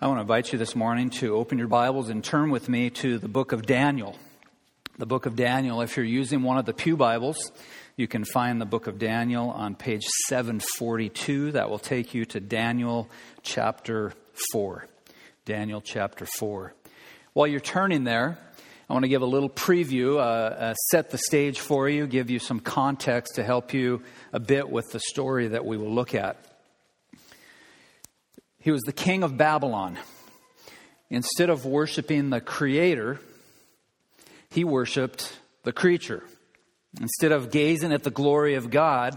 I want to invite you this morning to open your Bibles and turn with me to the book of Daniel. The book of Daniel, if you're using one of the pew Bibles, you can find the book of Daniel on page 742. That will take you to Daniel chapter 4. Daniel chapter 4. While you're turning there, I want to give a little preview, set the stage for you, give you some context to help you a bit with the story that we will look at. He was the king of Babylon. Instead of worshiping the creator, he worshiped the creature. Instead of gazing at the glory of God,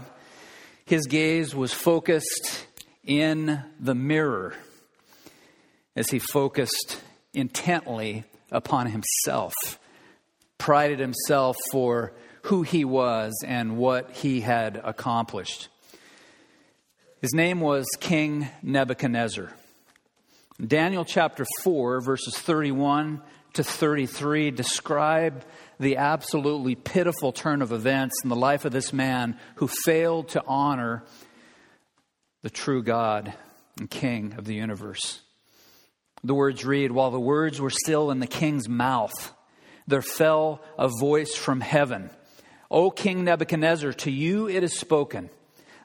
his gaze was focused in the mirror as he focused intently upon himself, prided himself for who he was and what he had accomplished. His name was King Nebuchadnezzar. Daniel chapter 4, verses 31 to 33 describe the absolutely pitiful turn of events in the life of this man who failed to honor the true God and King of the universe. The words read, "While the words were still in the king's mouth, there fell a voice from heaven. O King Nebuchadnezzar, to you it is spoken.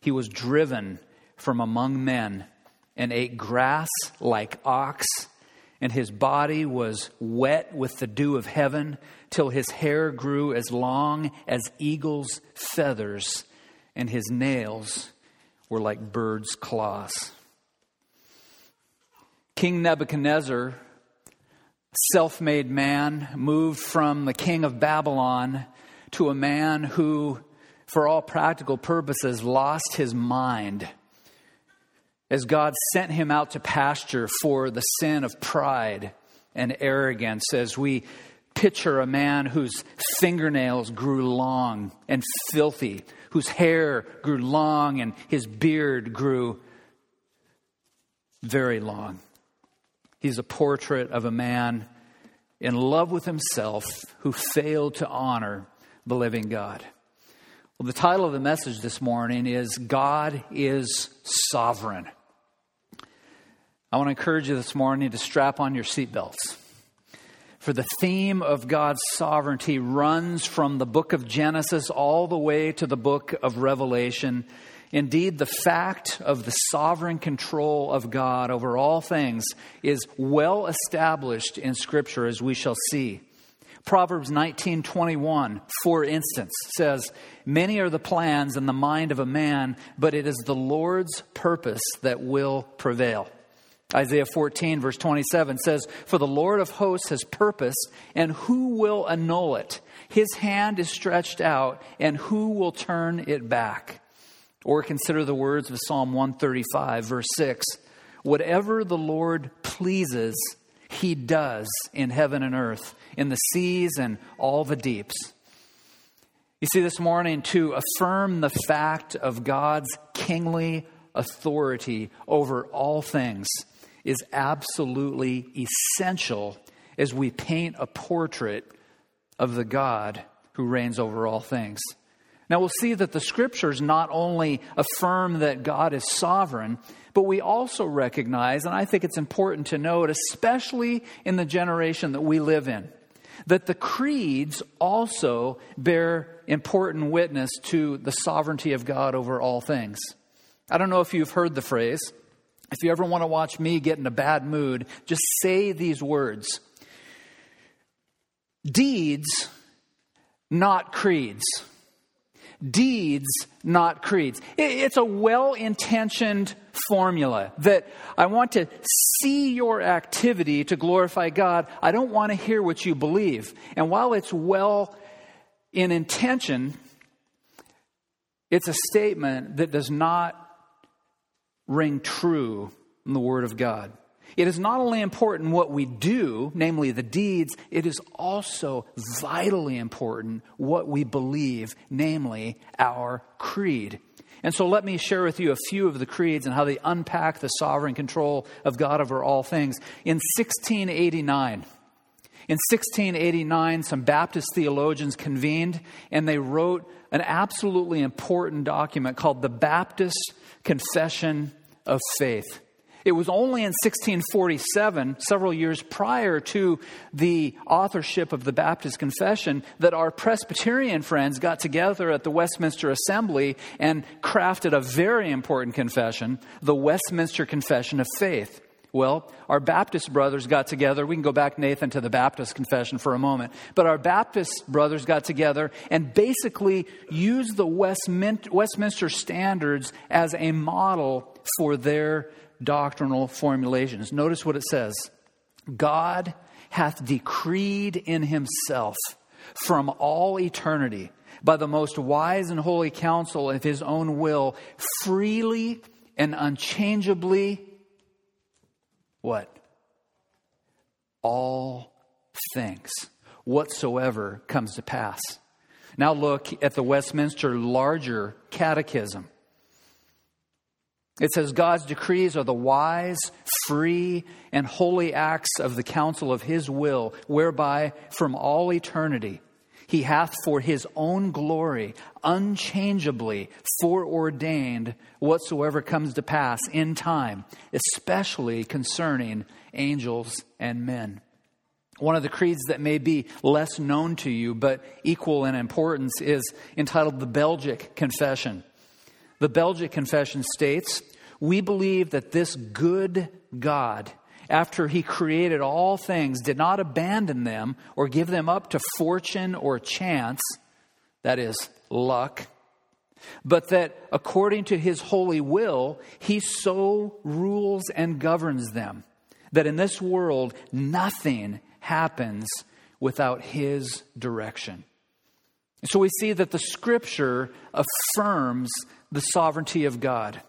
He was driven from among men and ate grass like ox, and his body was wet with the dew of heaven till his hair grew as long as eagle's feathers, and his nails were like bird's claws. King Nebuchadnezzar, self-made man, moved from the king of Babylon to a man who, for all practical purposes, lost his mind as God sent him out to pasture for the sin of pride and arrogance. As we picture a man whose fingernails grew long and filthy, whose hair grew long and his beard grew very long. He's a portrait of a man in love with himself who failed to honor the living God. Well, the title of the message this morning is God is Sovereign. I want to encourage you this morning to strap on your seatbelts, for the theme of God's sovereignty runs from the book of Genesis all the way to the book of Revelation. Indeed, the fact of the sovereign control of God over all things is well established in Scripture, as we shall see. Proverbs 19:21, for instance, says, "Many are the plans in the mind of a man, but it is the Lord's purpose that will prevail." Isaiah 14, verse 27 says, "For the Lord of hosts has purposed, and who will annul it? His hand is stretched out, and who will turn it back?" Or consider the words of Psalm 135, verse 6, "Whatever the Lord pleases, he does in heaven and earth, in the seas and all the deeps." You see, this morning, to affirm the fact of God's kingly authority over all things is absolutely essential as we paint a portrait of the God who reigns over all things. Now, we'll see that the Scriptures not only affirm that God is sovereign, but we also recognize, and I think it's important to note, especially in the generation that we live in, that the creeds also bear important witness to the sovereignty of God over all things. I don't know if you've heard the phrase, if you ever want to watch me get in a bad mood, just say these words: deeds, not creeds. Deeds, not creeds. It's a well-intentioned formula that I want to see your activity to glorify God. I don't want to hear what you believe. And while it's well in intention, it's a statement that does not ring true in the Word of God. It is not only important what we do, namely the deeds, it is also vitally important what we believe, namely our creed. And so let me share with you a few of the creeds and how they unpack the sovereign control of God over all things. In 1689, some Baptist theologians convened and they wrote an absolutely important document called the Baptist Confession of Faith. It was only in 1647, several years prior to the authorship of the Baptist Confession, that our Presbyterian friends got together at the Westminster Assembly and crafted a very important confession, the Westminster Confession of Faith. Well, our Baptist brothers got together. We can go back, Nathan, to the Baptist Confession for a moment. But our Baptist brothers got together and basically used the Westminster Standards as a model for their doctrinal formulations. Notice what it says. God hath decreed in himself from all eternity by the most wise and holy counsel of his own will, freely and unchangeably, what? All things, whatsoever comes to pass. Now look at the Westminster Larger Catechism. It says God's decrees are the wise, free, and holy acts of the counsel of his will, whereby from all eternity he hath for his own glory unchangeably foreordained whatsoever comes to pass in time, especially concerning angels and men. One of the creeds that may be less known to you but equal in importance is entitled the Belgic Confession. The Belgic Confession states, we believe that this good God, after he created all things, did not abandon them or give them up to fortune or chance, that is, luck, but that according to his holy will, he so rules and governs them, that in this world nothing happens without his direction. So we see that the Scripture affirms the sovereignty of God.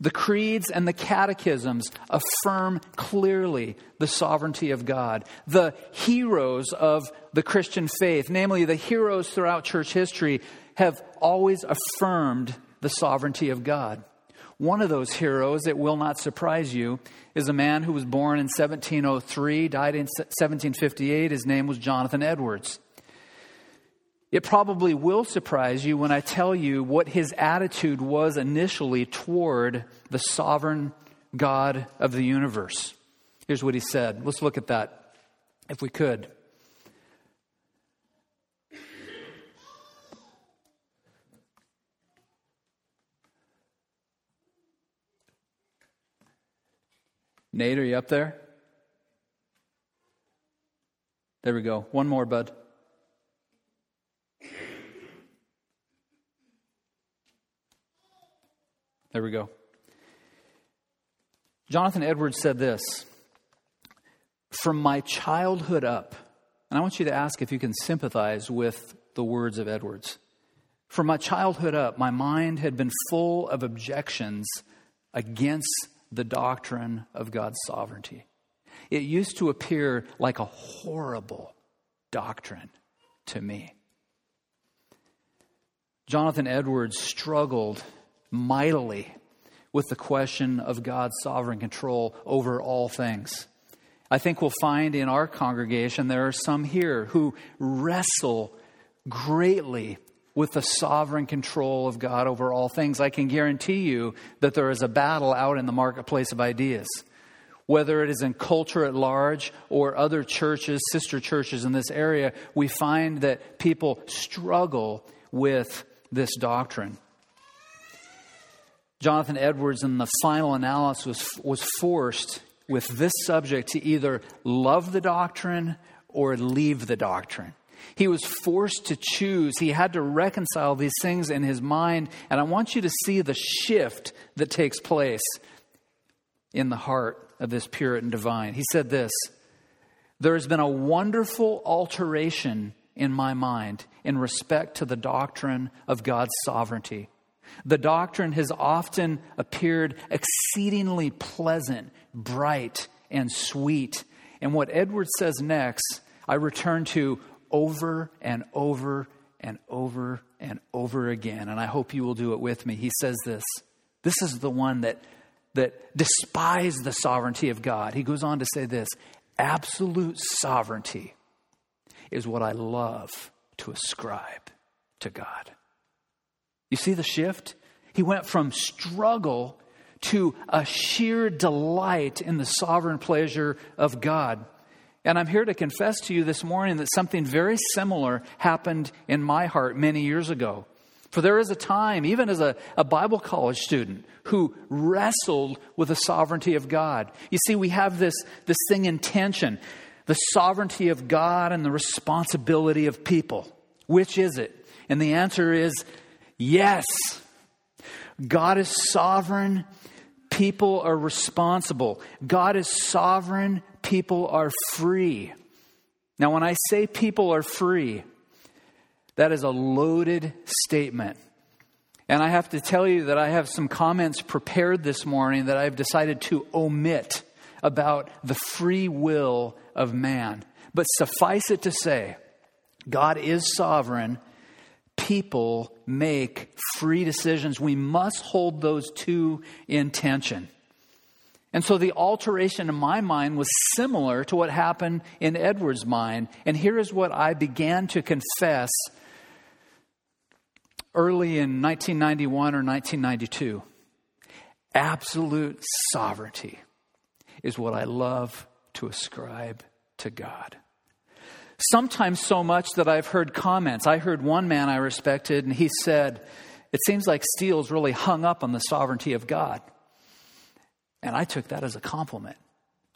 The creeds and the catechisms affirm clearly the sovereignty of God. The heroes of the Christian faith, namely the heroes throughout church history, have always affirmed the sovereignty of God. One of those heroes, it will not surprise you, is a man who was born in 1703, died in 1758. His name was Jonathan Edwards. It probably will surprise you when I tell you what his attitude was initially toward the sovereign God of the universe. Here's what he said. Let's look at that, if we could. Nate, are you up there? There we go. One more, bud. There we go. Jonathan Edwards said this, from my childhood up, and I want you to ask if you can sympathize with the words of Edwards. From my childhood up, my mind had been full of objections against the doctrine of God's sovereignty. It used to appear like a horrible doctrine to me. Jonathan Edwards struggled mightily with the question of God's sovereign control over all things. I think we'll find in our congregation there are some here who wrestle greatly with the sovereign control of God over all things. I can guarantee you that there is a battle out in the marketplace of ideas, whether it is in culture at large or other churches, sister churches in this area. We find that people struggle with this doctrine. Jonathan Edwards, in the final analysis, was forced with this subject to either love the doctrine or leave the doctrine. He was forced to choose. He had to reconcile these things in his mind. And I want you to see the shift that takes place in the heart of this Puritan divine. He said this, there has been a wonderful alteration in my mind in respect to the doctrine of God's sovereignty. The doctrine has often appeared exceedingly pleasant, bright, and sweet. And what Edwards says next, I return to over and over and over and over again. And I hope you will do it with me. He says this. This is the one that despised the sovereignty of God. He goes on to say this. Absolute sovereignty is what I love to ascribe to God. You see the shift? He went from struggle to a sheer delight in the sovereign pleasure of God. And I'm here to confess to you this morning that something very similar happened in my heart many years ago. For there is a time, even as a Bible college student, who wrestled with the sovereignty of God. You see, we have this thing in tension, the sovereignty of God and the responsibility of people. Which is it? And the answer is yes. God is sovereign. People are responsible. God is sovereign. People are free. Now, when I say people are free, that is a loaded statement. And I have to tell you that I have some comments prepared this morning that I've decided to omit about the free will of man. But suffice it to say, God is sovereign. People make free decisions. We must hold those two in tension. And so the alteration in my mind was similar to what happened in Edward's mind. And here is what I began to confess early in 1991 or 1992. Absolute sovereignty is what I love to ascribe to God. Sometimes so much that I've heard comments. I heard one man I respected, and he said, it seems like Steele's really hung up on the sovereignty of God. And I took that as a compliment.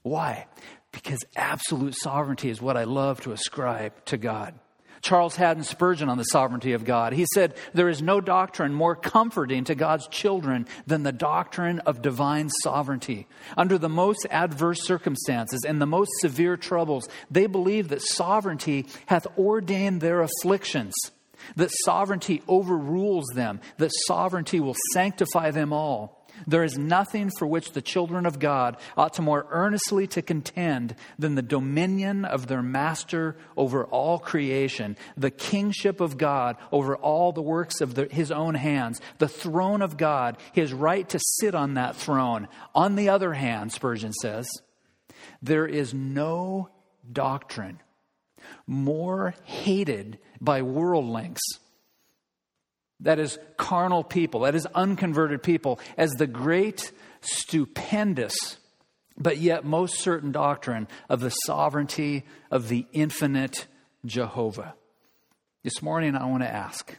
Why? Because absolute sovereignty is what I love to ascribe to God. Charles Haddon Spurgeon on the sovereignty of God. He said, there is no doctrine more comforting to God's children than the doctrine of divine sovereignty. Under the most adverse circumstances and the most severe troubles, they believe that sovereignty hath ordained their afflictions, that sovereignty overrules them, that sovereignty will sanctify them all. There is nothing for which the children of God ought to more earnestly to contend than the dominion of their master over all creation, the kingship of God over all the works of his own hands, the throne of God, his right to sit on that throne. On the other hand, Spurgeon says, there is no doctrine more hated by worldlings, that is carnal people, that is unconverted people, as the great, stupendous, but yet most certain doctrine of the sovereignty of the infinite Jehovah. This morning I want to ask,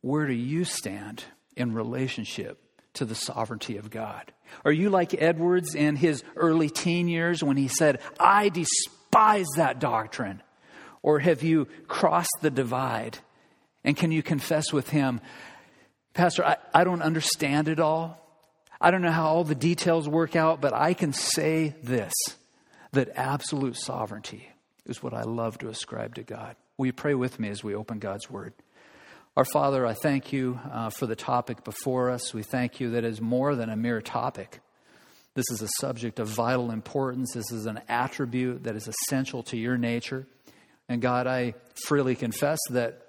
where do you stand in relationship to the sovereignty of God? Are you like Edwards in his early teen years when he said, I despise that doctrine? Or have you crossed the divide? And can you confess with him, Pastor, I don't understand it all. I don't know how all the details work out, but I can say this, that absolute sovereignty is what I love to ascribe to God. Will you pray with me as we open God's word? Our Father, I thank you for the topic before us. We thank you that it is more than a mere topic. This is a subject of vital importance. This is an attribute that is essential to your nature. And God, I freely confess that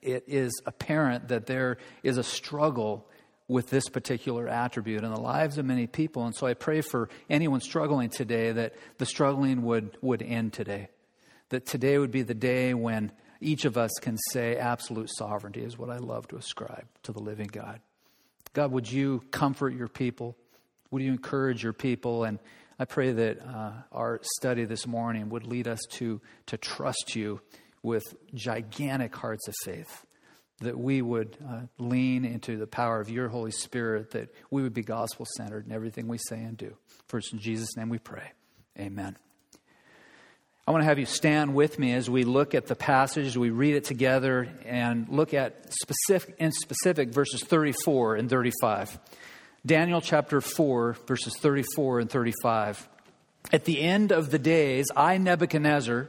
it is apparent that there is a struggle with this particular attribute in the lives of many people. And so I pray for anyone struggling today that the struggling would end today, that today would be the day when each of us can say absolute sovereignty is what I love to ascribe to the living God. God, would you comfort your people? Would you encourage your people? And I pray that our study this morning would lead us to trust you with gigantic hearts of faith, that we would lean into the power of your Holy Spirit, that we would be gospel-centered in everything we say and do. For it's in Jesus' name we pray. Amen. I want to have you stand with me as we look at the passage, we read it together, and look at specific verses 34 and 35. Daniel chapter 4, verses 34 and 35. At the end of the days, I, Nebuchadnezzar,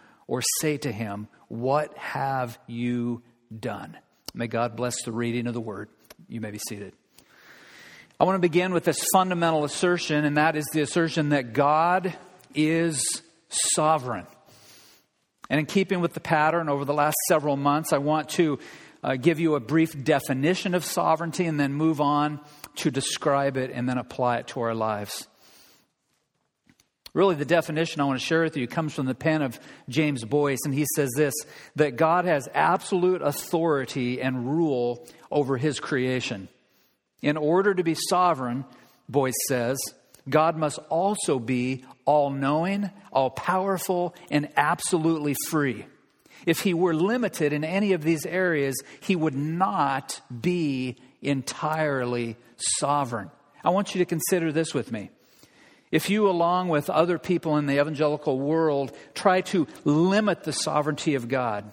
or say to him, "What have you done?" May God bless the reading of the word. You may be seated. I want to begin with this fundamental assertion, and that is the assertion that God is sovereign. And in keeping with the pattern over the last several months, I want to give you a brief definition of sovereignty and then move on to describe it and then apply it to our lives. Really, the definition I want to share with you comes from the pen of James Boice, and he says this, that God has absolute authority and rule over his creation. In order to be sovereign, Boice says, God must also be all-knowing, all-powerful, and absolutely free. If he were limited in any of these areas, he would not be entirely sovereign. I want you to consider this with me. If you, along with other people in the evangelical world, try to limit the sovereignty of God,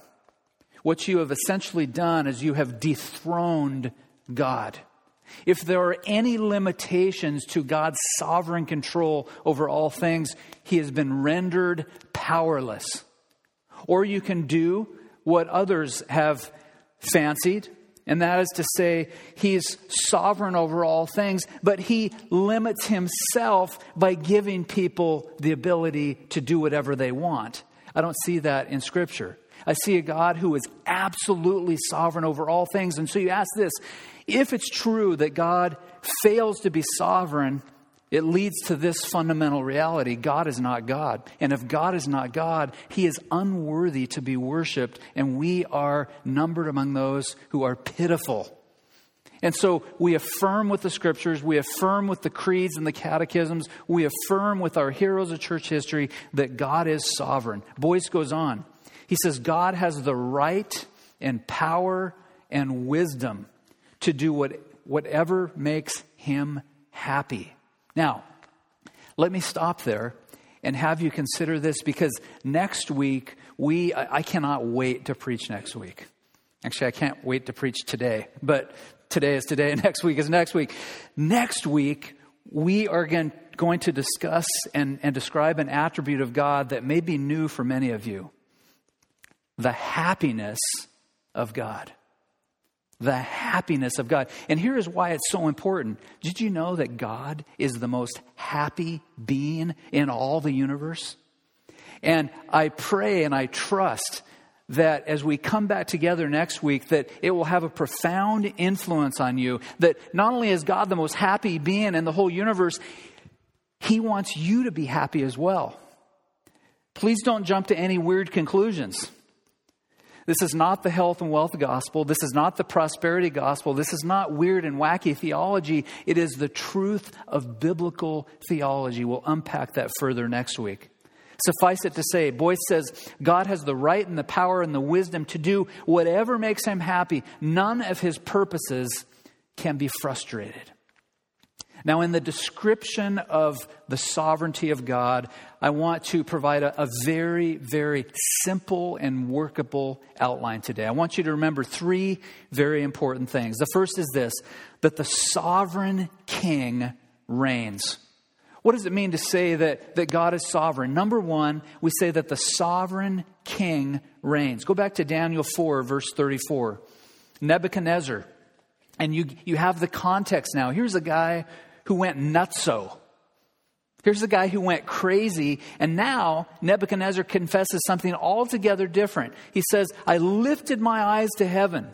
what you have essentially done is you have dethroned God. If there are any limitations to God's sovereign control over all things, he has been rendered powerless. Or you can do what others have fancied, and that is to say, he's sovereign over all things, but he limits himself by giving people the ability to do whatever they want. I don't see that in Scripture. I see a God who is absolutely sovereign over all things. And so you ask this, if it's true that God fails to be sovereign, it leads to this fundamental reality. God is not God. And if God is not God, he is unworthy to be worshiped. And we are numbered among those who are pitiful. And so we affirm with the Scriptures, we affirm with the creeds and the catechisms, we affirm with our heroes of church history that God is sovereign. Boyce goes on. He says, God has the right and power and wisdom to do whatever makes him happy. Now, let me stop there and have you consider this, because next week, I cannot wait to preach next week. Actually, I can't wait to preach today, but today is today and next week is next week. Next week, we are going to discuss and describe an attribute of God that may be new for many of you. The happiness of God. The happiness of God. And here is why it's so important. Did you know that God is the most happy being in all the universe? And I pray and I trust that as we come back together next week, that it will have a profound influence on you. That not only is God the most happy being in the whole universe, he wants you to be happy as well. Please don't jump to any weird conclusions. This is not the health and wealth gospel. This is not the prosperity gospel. This is not weird and wacky theology. It is the truth of biblical theology. We'll unpack that further next week. Suffice it to say, Boyce says, God has the right and the power and the wisdom to do whatever makes him happy. None of his purposes can be frustrated. Now, in the description of the sovereignty of God, I want to provide a very, very simple and workable outline today. I want you to remember three very important things. The first is this, that the sovereign king reigns. What does it mean to say that God is sovereign? Number one, we say that the sovereign king reigns. Go back to Daniel 4, verse 34. Nebuchadnezzar, and you have the context now. Here's a guy who went nutso. Here's the guy who went crazy. And now Nebuchadnezzar confesses something altogether different. He says, I lifted my eyes to heaven.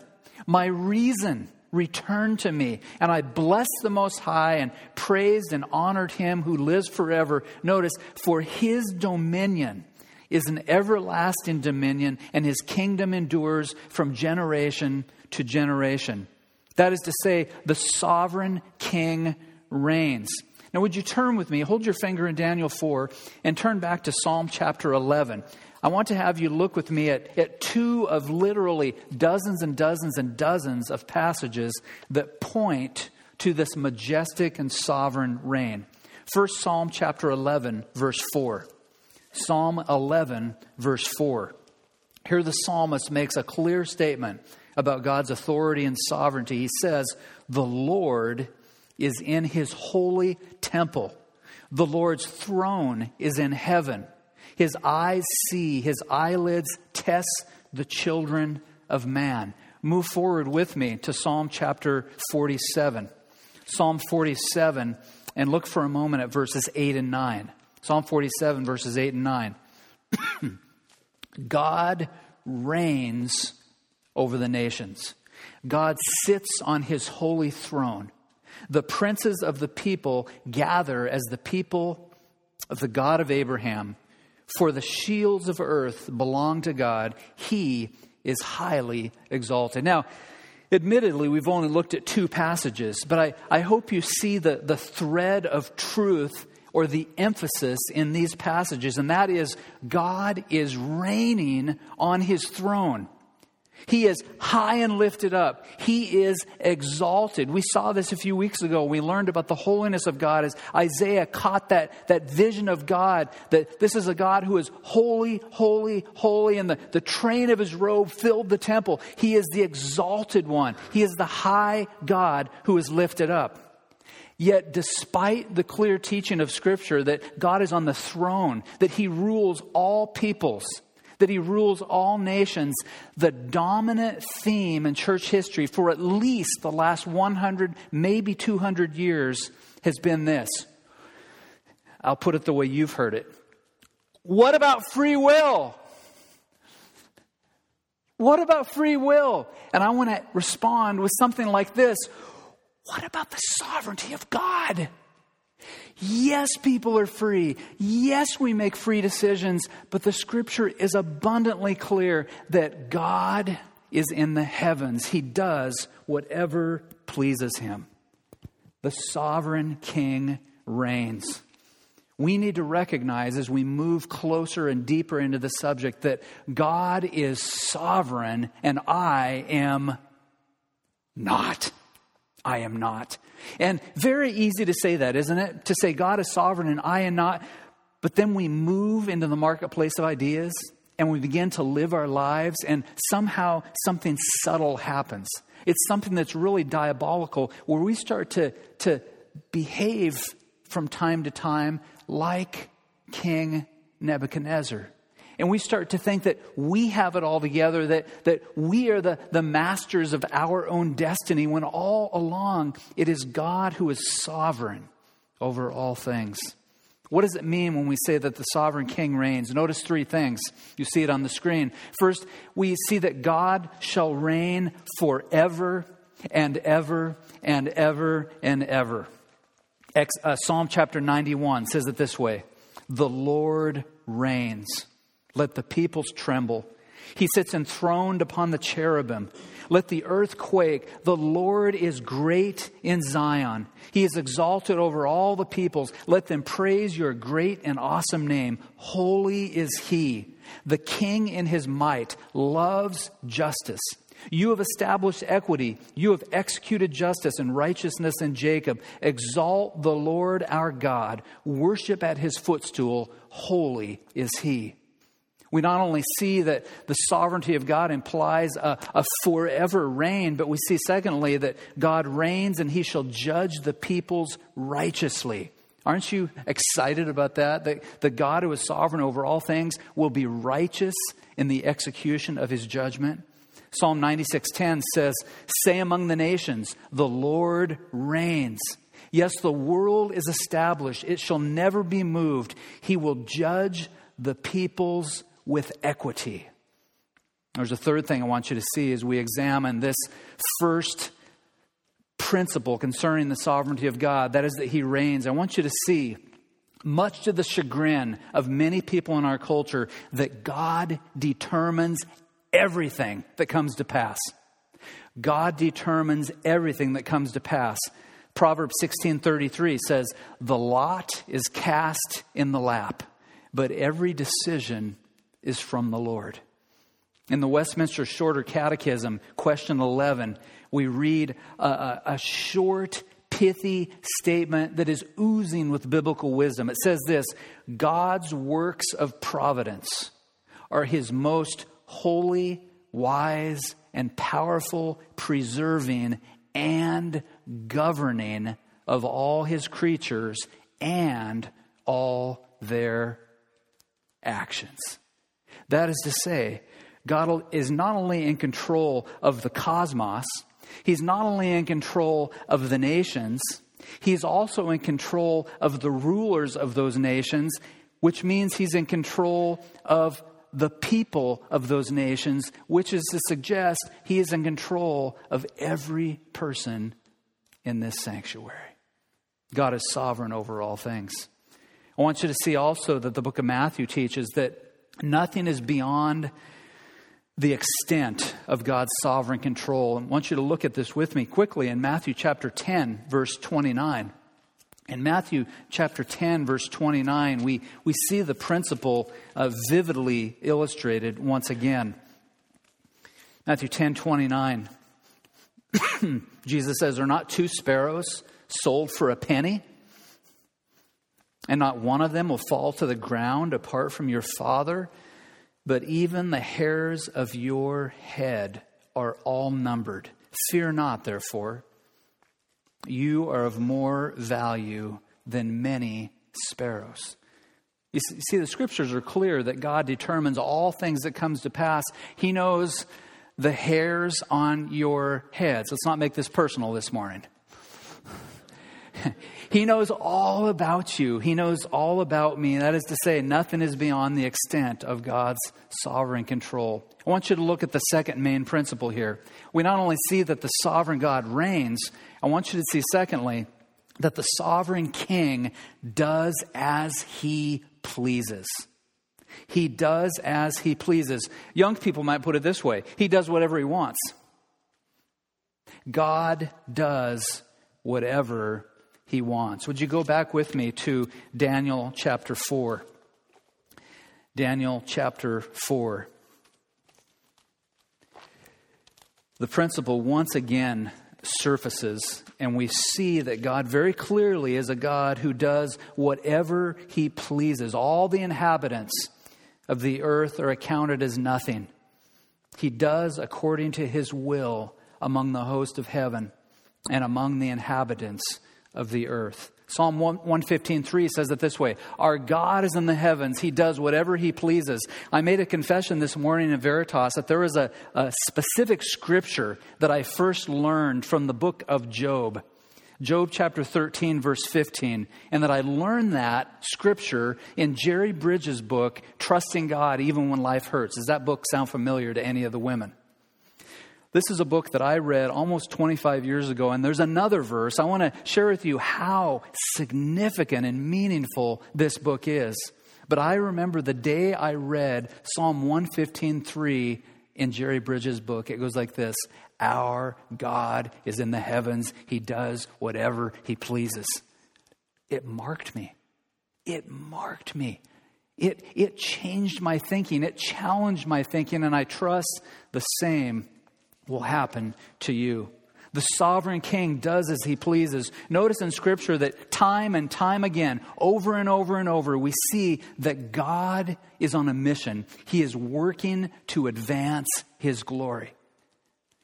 My reason returned to me. And I blessed the Most High and praised and honored him who lives forever. Notice, for his dominion is an everlasting dominion, and his kingdom endures from generation to generation. That is to say, the sovereign king reigns. Now, would you turn with me, hold your finger in Daniel 4, and turn back to Psalm chapter 11. I want to have you look with me at two of literally dozens and dozens and dozens of passages that point to this majestic and sovereign reign. First, Psalm chapter 11, verse 4. Psalm 11, verse 4. Here the psalmist makes a clear statement about God's authority and sovereignty. He says, "The Lord is in his holy temple. The Lord's throne is in heaven. His eyes see, his eyelids test the children of man." Move forward with me to Psalm chapter 47. Psalm 47, and look for a moment at verses 8 and 9. Psalm 47, verses 8 and 9. God reigns over the nations. God sits on his holy throne. The princes of the people gather as the people of the God of Abraham. For the shields of earth belong to God. He is highly exalted. Now, admittedly, we've only looked at two passages, but I hope you see the thread of truth or the emphasis in these passages, and that is God is reigning on his throne. He is high and lifted up. He is exalted. We saw this a few weeks ago. We learned about the holiness of God as Isaiah caught that vision of God, that this is a God who is holy, holy, holy, and the train of his robe filled the temple. He is the exalted one. He is the high God who is lifted up. Yet despite the clear teaching of Scripture that God is on the throne, that he rules all peoples, that he rules all nations, the dominant theme in church history for at least the last 100, maybe 200 years has been this. I'll put it the way you've heard it. What about free will? What about free will? And I want to respond with something like this. What about the sovereignty of God? Yes, people are free. Yes, we make free decisions, but the Scripture is abundantly clear that God is in the heavens. He does whatever pleases him. The sovereign King reigns. We need to recognize as we move closer and deeper into the subject that God is sovereign and I am not. I am not. And very easy to say that, isn't it? To say God is sovereign and I am not. But then we move into the marketplace of ideas and we begin to live our lives and somehow something subtle happens. It's something that's really diabolical where we start to behave from time to time like King Nebuchadnezzar. And we start to think that we have it all together, that we are the masters of our own destiny, when all along it is God who is sovereign over all things. What does it mean when we say that the sovereign King reigns? Notice three things. You see it on the screen. First, we see that God shall reign forever and ever and ever and ever. Psalm chapter 91 says it this way. The Lord reigns. Let the peoples tremble. He sits enthroned upon the cherubim. Let the earth quake. The Lord is great in Zion. He is exalted over all the peoples. Let them praise your great and awesome name. Holy is he. The King in his might loves justice. You have established equity. You have executed justice and righteousness in Jacob. Exalt the Lord our God. Worship at his footstool. Holy is he. We not only see that the sovereignty of God implies a forever reign, but we see, secondly, that God reigns and he shall judge the peoples righteously. Aren't you excited about that? That the God who is sovereign over all things will be righteous in the execution of his judgment. Psalm 96:10 says, "Say among the nations, the Lord reigns. Yes, the world is established. It shall never be moved. He will judge the peoples with equity." There's a third thing I want you to see as we examine this first principle concerning the sovereignty of God. That is that he reigns. I want you to see, much to the chagrin of many people in our culture, that God determines everything that comes to pass. God determines everything that comes to pass. Proverbs 16:33 says, "The lot is cast in the lap, but every decision is from the Lord. In the Westminster Shorter Catechism, question 11, we read a short, pithy statement that is oozing with biblical wisdom. It says this: God's works of providence are his most holy, wise, and powerful preserving and governing of all his creatures and all their actions. That is to say, God is not only in control of the cosmos, he's not only in control of the nations, he's also in control of the rulers of those nations, which means he's in control of the people of those nations, which is to suggest he is in control of every person in this sanctuary. God is sovereign over all things. I want you to see also that the book of Matthew teaches that nothing is beyond the extent of God's sovereign control. And I want you to look at this with me quickly in Matthew chapter 10, verse 29. In Matthew chapter 10, verse 29, we see the principle vividly illustrated once again. Matthew 10, 29. Jesus says, "Are not two sparrows sold for a penny? And not one of them will fall to the ground apart from your Father. But even the hairs of your head are all numbered. Fear not, therefore. You are of more value than many sparrows." You see, the scriptures are clear that God determines all things that comes to pass. He knows the hairs on your heads. Let's not make this personal this morning. He knows all about you. He knows all about me. That is to say, nothing is beyond the extent of God's sovereign control. I want you to look at the second main principle here. We not only see that the sovereign God reigns, I want you to see, secondly, that the sovereign king does as he pleases. He does as he pleases. Young people might put it this way: he does whatever he wants. God does whatever he wants. Would you go back with me to Daniel chapter 4? Daniel chapter 4. The principle once again surfaces, and we see that God very clearly is a God who does whatever he pleases. All the inhabitants of the earth are accounted as nothing. He does according to his will among the host of heaven and among the inhabitants of the earth. Psalm 115:3 says it this way: "Our God is in the heavens. He does whatever he pleases." I made a confession this morning in Veritas that there was a specific scripture that I first learned from the book of Job. Job chapter 13, verse 15. And that I learned that scripture in Jerry Bridges' book, Trusting God Even When Life Hurts. Does that book sound familiar to any of the women? This is a book that I read almost 25 years ago, and there's another verse. I want to share with you how significant and meaningful this book is. But I remember the day I read Psalm 115:3 in Jerry Bridges' book. It goes like this: "Our God is in the heavens. He does whatever he pleases." It marked me. It marked me. It changed my thinking. It challenged my thinking, and I trust the same will happen to you. The sovereign king does as he pleases. Notice in scripture that time and time again, over and over and over, we see that God is on a mission. He is working to advance his glory.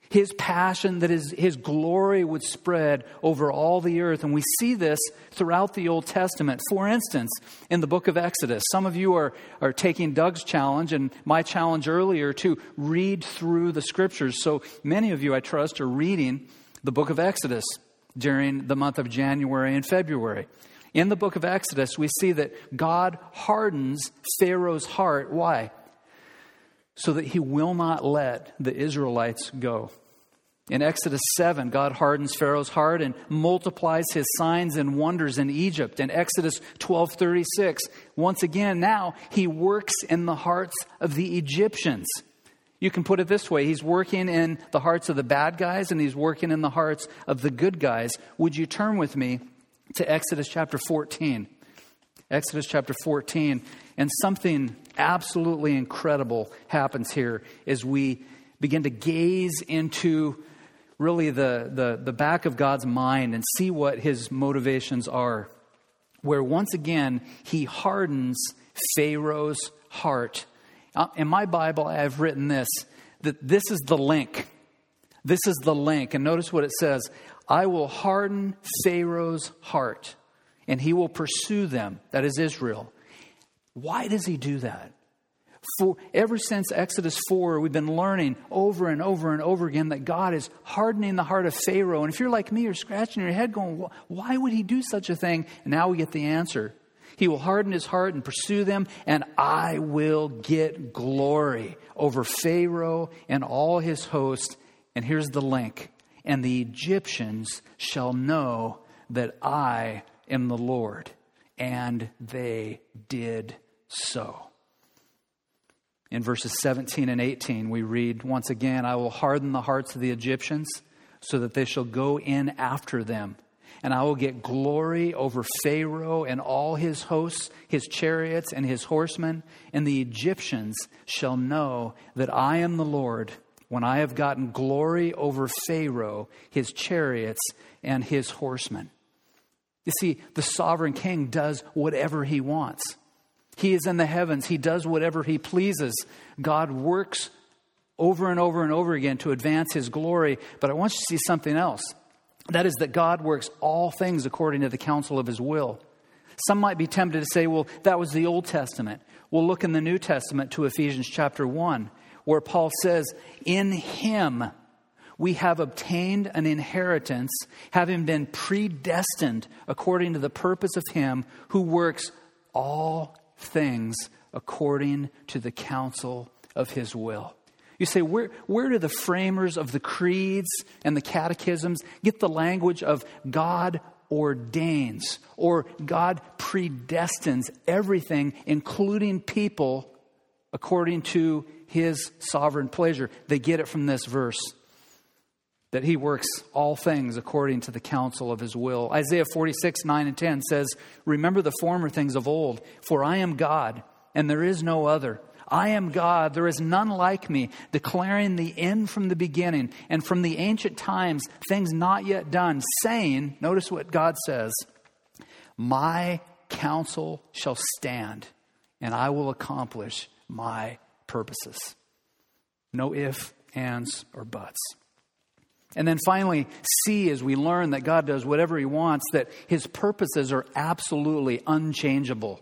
His passion that his glory would spread over all the earth. And we see this throughout the Old Testament. For instance, in the book of Exodus, some of you are taking Doug's challenge and my challenge earlier to read through the scriptures. So many of you, I trust, are reading the book of Exodus during the month of January and February. In the book of Exodus, we see that God hardens Pharaoh's heart. Why? So that he will not let the Israelites go. In Exodus 7, God hardens Pharaoh's heart and multiplies his signs and wonders in Egypt. In Exodus 12:36, once again, now he works in the hearts of the Egyptians. You can put it this way: he's working in the hearts of the bad guys and he's working in the hearts of the good guys. Would you turn with me to Exodus chapter 14? Exodus chapter 14. And something absolutely incredible happens here as we begin to gaze into really the back of God's mind and see what his motivations are. Where once again, he hardens Pharaoh's heart. In my Bible, I've written this, that this is the link. This is the link. And notice what it says. I will harden Pharaoh's heart, and he will pursue them. That is Israel. Why does he do that? For ever since Exodus 4, we've been learning over and over and over again that God is hardening the heart of Pharaoh. And if you're like me, you're scratching your head going, why would he do such a thing? And now we get the answer. He will harden his heart and pursue them, and I will get glory over Pharaoh and all his host. And here's the link. And the Egyptians shall know that I am the Lord. And they did so. In verses 17 and 18, we read, once again, I will harden the hearts of the Egyptians so that they shall go in after them. And I will get glory over Pharaoh and all his hosts, his chariots and his horsemen. And the Egyptians shall know that I am the Lord when I have gotten glory over Pharaoh, his chariots and his horsemen. You see, the sovereign king does whatever he wants. He is in the heavens. He does whatever he pleases. God works over and over and over again to advance his glory. But I want you to see something else. That is that God works all things according to the counsel of his will. Some might be tempted to say, well, that was the Old Testament. We'll look in the New Testament to Ephesians chapter 1, where Paul says, in him we have obtained an inheritance, having been predestined according to the purpose of him who works all things according to the counsel of his will. You say, where do the framers of the creeds and the catechisms get the language of God ordains or God predestines everything, including people, according to his sovereign pleasure? They get it from this verse, that he works all things according to the counsel of his will. Isaiah 46, 9 and 10 says, remember the former things of old, for I am God and there is no other. I am God, there is none like me, declaring the end from the beginning and from the ancient times, things not yet done, saying, notice what God says, my counsel shall stand and I will accomplish my purposes. No ifs, ands, or buts. And then finally, see as we learn that God does whatever he wants, that his purposes are absolutely unchangeable.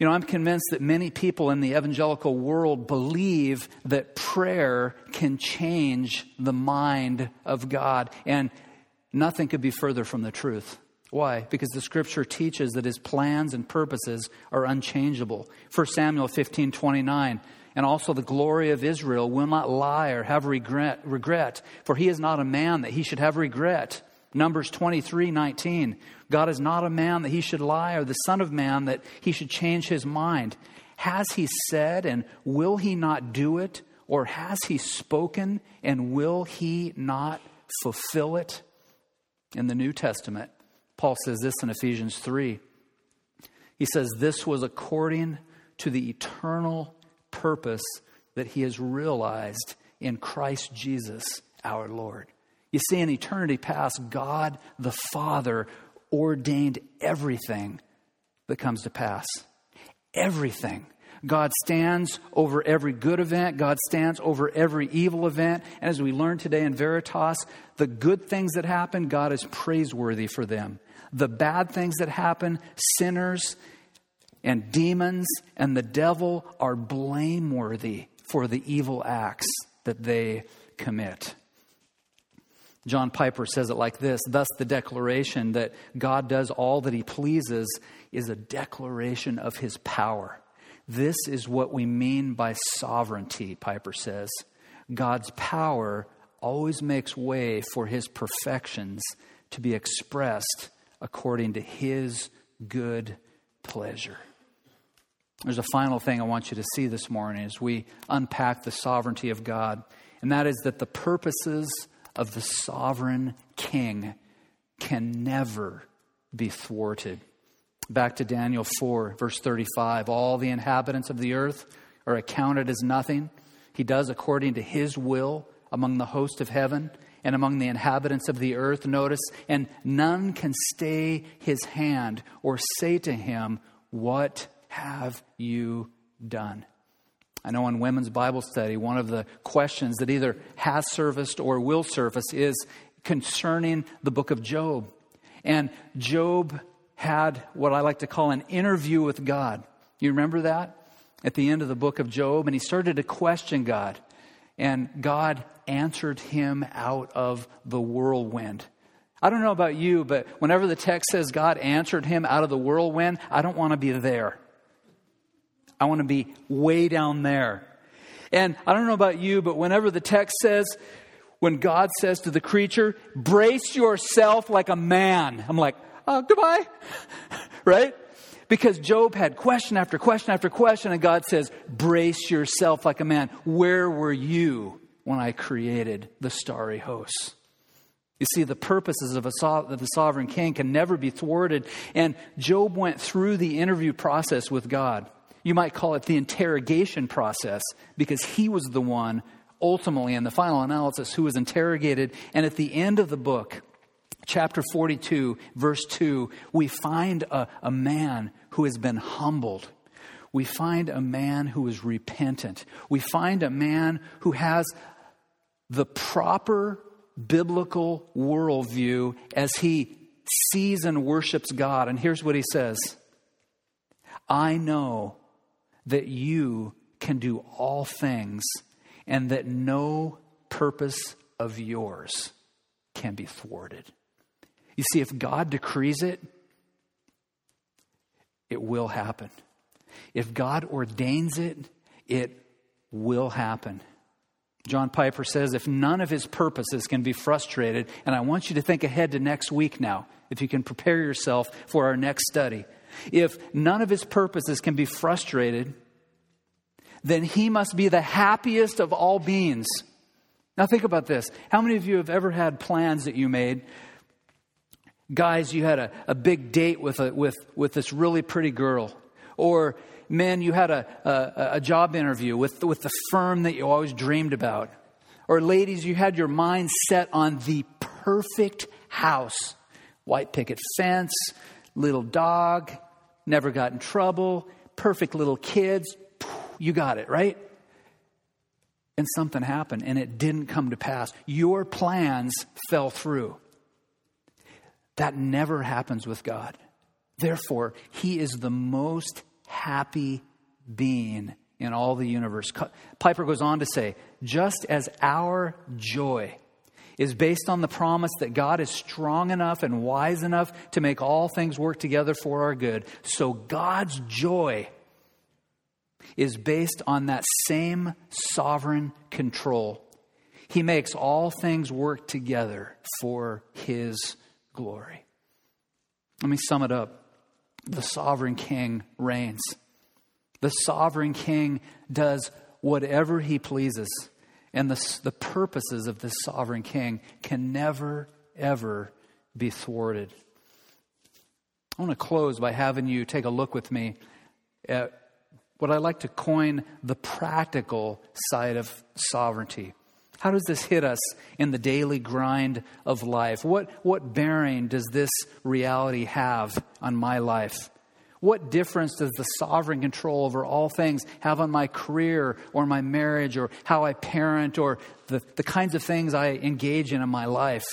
You know, I'm convinced that many people in the evangelical world believe that prayer can change the mind of God, and nothing could be further from the truth. Why? Because the scripture teaches that his plans and purposes are unchangeable. 1 Samuel 15:29, and also the glory of Israel will not lie or have regret, for he is not a man that he should have regret. Numbers 23:19. God is not a man that he should lie, or the son of man that he should change his mind. Has he said, and will he not do it? Or has he spoken, and will he not fulfill it? In the New Testament, Paul says this in Ephesians 3. He says, this was according to the eternal purpose that he has realized in Christ Jesus, our Lord. You see, in eternity past, God the Father ordained everything that comes to pass. Everything. God stands over every good event. God stands over every evil event. And as we learned today in Veritas, the good things that happen, God is praiseworthy for them. The bad things that happen, sinners and demons and the devil are blameworthy for the evil acts that they commit. John Piper says it like this, thus the declaration that God does all that he pleases is a declaration of his power. This is what we mean by sovereignty, Piper says. God's power always makes way for his perfections to be expressed according to his good pleasure. There's a final thing I want you to see this morning as we unpack the sovereignty of God, and that is that the purposes of the sovereign king can never be thwarted. Back to Daniel 4, verse 35. All the inhabitants of the earth are accounted as nothing. He does according to his will among the host of heaven and among the inhabitants of the earth. Notice, and none can stay his hand or say to him, what have you done? I know in women's Bible study, one of the questions that either has surfaced or will surface is concerning the book of Job. And Job had what I like to call an interview with God. You remember that? At the end of the book of Job, and he started to question God. And God answered him out of the whirlwind. I don't know about you, but whenever the text says God answered him out of the whirlwind, I don't want to be there. I want to be way down there. And I don't know about you, but whenever the text says, when God says to the creature, brace yourself like a man, I'm like, oh, goodbye, right? Because Job had question after question after question, and God says, brace yourself like a man. Where were you when I created the starry hosts? You see, the purposes of the sovereign king can never be thwarted. And Job went through the interview process with God. You might call it the interrogation process, because he was the one ultimately in the final analysis who was interrogated. And at the end of the book, chapter 42, verse 2, we find a man who has been humbled. We find a man who is repentant. We find a man who has the proper biblical worldview as he sees and worships God. And here's what he says. I know that you can do all things and that no purpose of yours can be thwarted. You see, if God decrees it, it will happen. If God ordains it, it will happen. John Piper says, if none of his purposes can be frustrated, and I want you to think ahead to next week now, if you can prepare yourself for our next study. If none of his purposes can be frustrated, then he must be the happiest of all beings. Now think about this. How many of you have ever had plans that you made? Guys, you had a big date with this really pretty girl. Or men, you had a job interview with the firm that you always dreamed about. Or ladies, you had your mind set on the perfect house. White picket fence, little dog, never got in trouble, perfect little kids. You got it, right? And something happened, and it didn't come to pass. Your plans fell through. That never happens with God. Therefore, he is the most happy being in all the universe. Piper goes on to say, just as our joy is based on the promise that God is strong enough and wise enough to make all things work together for our good, so God's joy is based on that same sovereign control. He makes all things work together for his glory. Let me sum it up. The sovereign king reigns. The sovereign king does whatever he pleases. And the purposes of this sovereign king can never, ever be thwarted. I want to close by having you take a look with me at what I like to coin the practical side of sovereignty. How does this hit us in the daily grind of life? What bearing does this reality have on my life? What difference does the sovereign control over all things have on my career or my marriage or how I parent or the kinds of things I engage in my life?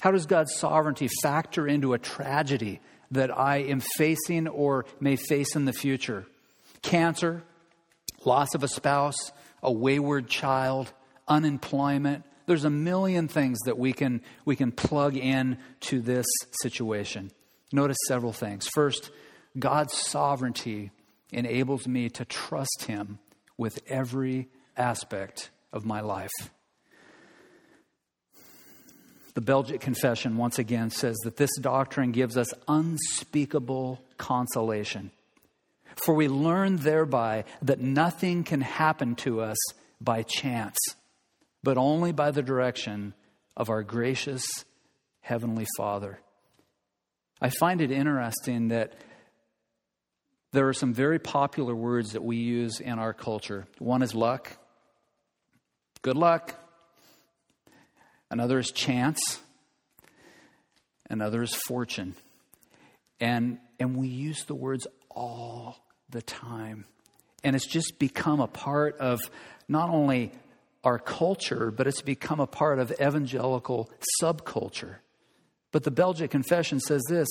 How does God's sovereignty factor into a tragedy that I am facing or may face in the future? Cancer, loss of a spouse, a wayward child, unemployment. There's a million things that we can plug in to this situation. Notice several things. First, God's sovereignty enables me to trust him with every aspect of my life. The Belgic Confession once again says that this doctrine gives us unspeakable consolation. For we learn thereby that nothing can happen to us by chance, but only by the direction of our gracious Heavenly Father. I find it interesting that There are some very popular words that we use in our culture. One is luck. Good luck. Another is chance. Another is fortune. And we use the words all the time. And it's just become a part of not only our culture, but it's become a part of evangelical subculture. But the Belgic Confession says this: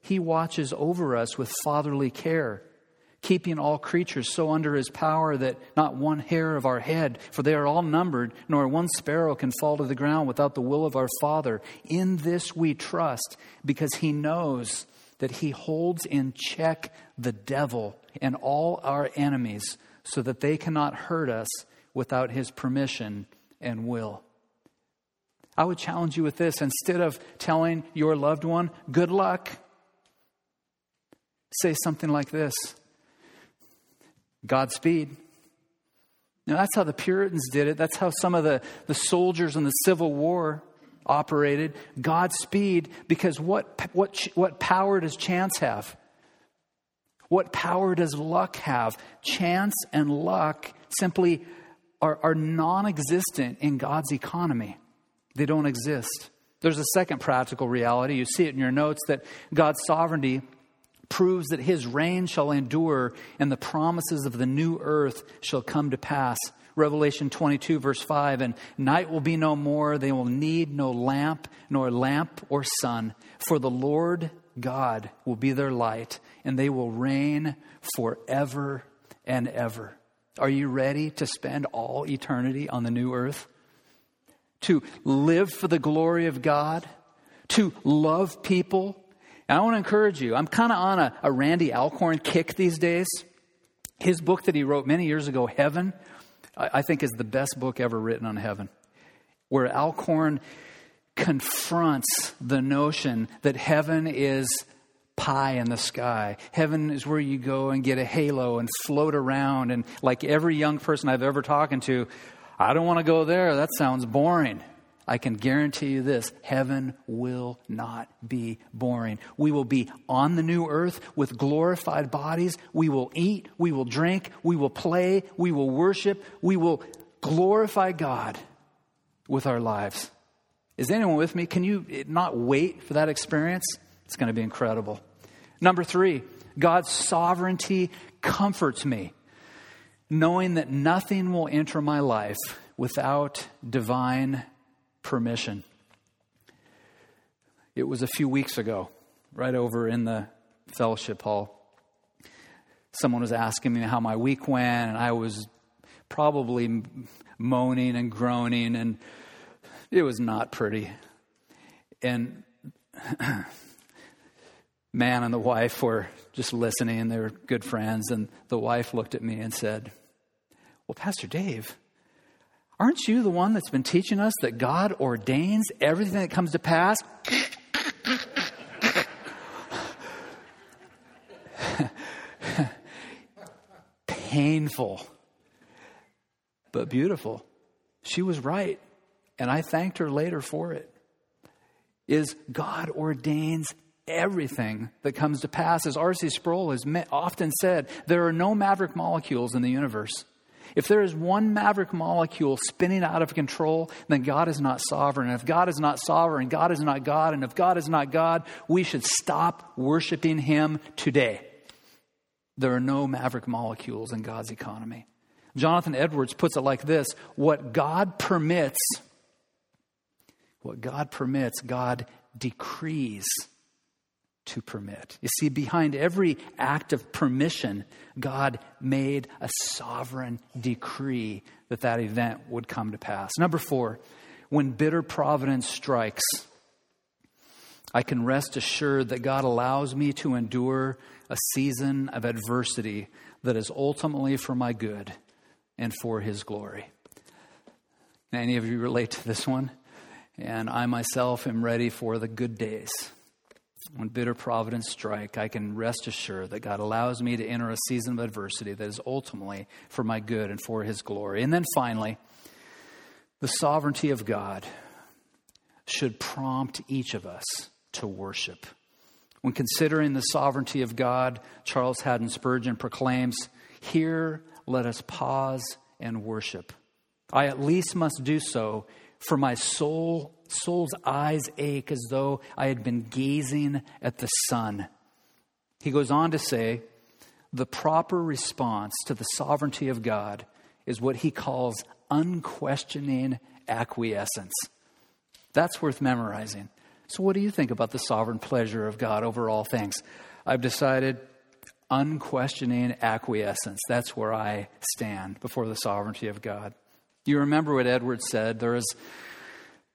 He watches over us with fatherly care, keeping all creatures so under his power that not one hair of our head, for they are all numbered, nor one sparrow can fall to the ground without the will of our Father. In this we trust, because he knows that he holds in check the devil and all our enemies, so that they cannot hurt us without his permission and will. I would challenge you with this. Instead of telling your loved one, good luck, say something like this: Godspeed. Now, that's how the Puritans did it. That's how some of the soldiers in the Civil War operated. Godspeed, because what power does chance have? What power does luck have? Chance and luck simply are non-existent in God's economy. They don't exist. There's a second practical reality. You see it in your notes, that God's sovereignty proves that his reign shall endure and the promises of the new earth shall come to pass. Revelation 22 verse 5, and night will be no more. They will need no lamp, nor lamp or sun, for the Lord God will be their light, and they will reign forever and ever. Are you ready to spend all eternity on the new earth? To live for the glory of God, to love people. And I want to encourage you. I'm kind of on a Randy Alcorn kick these days. His book that he wrote many years ago, Heaven, I think is the best book ever written on heaven, where Alcorn confronts the notion that heaven is pie in the sky. Heaven is where you go and get a halo and float around. And like every young person I've ever talked to, I don't want to go there. That sounds boring. I can guarantee you this: heaven will not be boring. We will be on the new earth with glorified bodies. We will eat, we will drink, we will play, we will worship, we will glorify God with our lives. Is anyone with me? Can you not wait for that experience? It's going to be incredible. Number three, God's sovereignty comforts me, knowing that nothing will enter my life without divine permission. It was a few weeks ago, right over in the fellowship hall. Someone was asking me how my week went, and I was probably moaning and groaning, and it was not pretty. And man and the wife were just listening. They were good friends. And the wife looked at me and said, "Well, Pastor Dave, aren't you the one that's been teaching us that God ordains everything that comes to pass?" Painful, but beautiful. She was right, and I thanked her later for it. Is God ordains everything that comes to pass. As R.C. Sproul has often said, there are no maverick molecules in the universe. If there is one maverick molecule spinning out of control, then God is not sovereign. And if God is not sovereign, God is not God. And if God is not God, we should stop worshiping him today. There are no maverick molecules in God's economy. Jonathan Edwards puts it like this: what God permits, God decrees to permit. You see, behind every act of permission, God made a sovereign decree that event would come to pass. Number four, when bitter providence strikes, I can rest assured that God allows me to endure a season of adversity that is ultimately for my good and for his glory. Now, any of you relate to this one? And I myself am ready for the good days. When bitter providence strike, I can rest assured that God allows me to enter a season of adversity that is ultimately for my good and for his glory. And then finally, the sovereignty of God should prompt each of us to worship. When considering the sovereignty of God, Charles Haddon Spurgeon proclaims, "Here let us pause and worship. I at least must do so, for my soul's eyes ache as though I had been gazing at the sun." He goes on to say, the proper response to the sovereignty of God is what he calls unquestioning acquiescence. That's worth memorizing. So what do you think about the sovereign pleasure of God over all things? I've decided unquestioning acquiescence. That's where I stand before the sovereignty of God. You remember what Edwards said, there has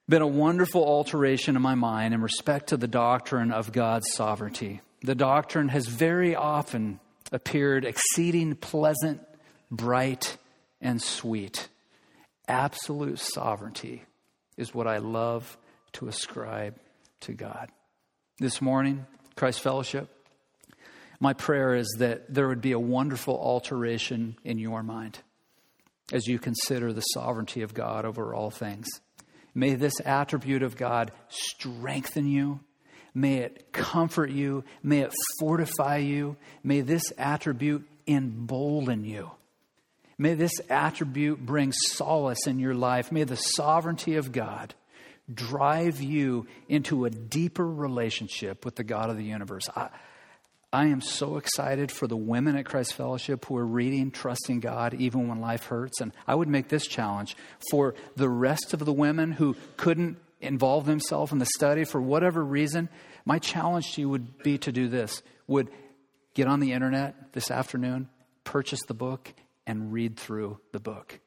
been a wonderful alteration in my mind in respect to the doctrine of God's sovereignty. The doctrine has very often appeared exceeding pleasant, bright, and sweet. Absolute sovereignty is what I love to ascribe to God. This morning, Christ Fellowship, my prayer is that there would be a wonderful alteration in your mind as you consider the sovereignty of God over all things. May this attribute of God strengthen you. May it comfort you. May it fortify you. May this attribute embolden you. May this attribute bring solace in your life. May the sovereignty of God drive you into a deeper relationship with the God of the universe. I am so excited for the women at Christ Fellowship who are reading Trusting God Even When Life Hurts. And I would make this challenge for the rest of the women who couldn't involve themselves in the study for whatever reason. My challenge to you would be to do this. Would get on the internet this afternoon, purchase the book, and read through the book.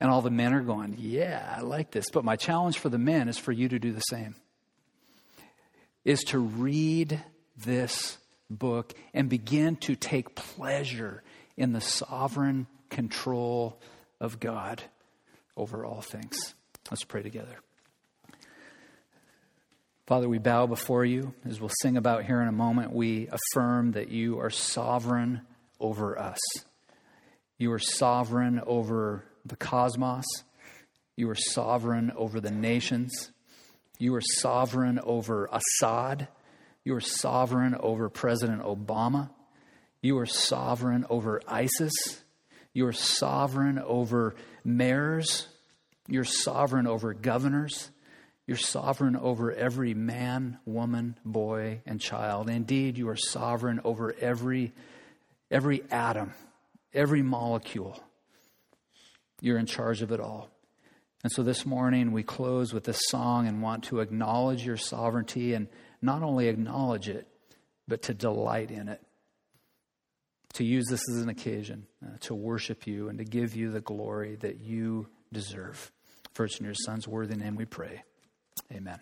And all the men are going, yeah, I like this. But my challenge for the men is for you to do the same. Is to read this book and begin to take pleasure in the sovereign control of God over all things. Let's pray together. Father, we bow before you. As we'll sing about here in a moment, we affirm that you are sovereign over us. You are sovereign over the cosmos. You are sovereign over the nations. You are sovereign over Assad. You are sovereign over President Obama. You are sovereign over ISIS. You are sovereign over mayors. You're sovereign over governors. You're sovereign over every man, woman, boy, and child. Indeed, you are sovereign over every atom, every molecule. You're in charge of it all. And so this morning we close with this song and want to acknowledge your sovereignty, and not only acknowledge it, but to delight in it, to use this as an occasion to worship you and to give you the glory that you deserve. For it's in your Son's worthy name we pray. Amen.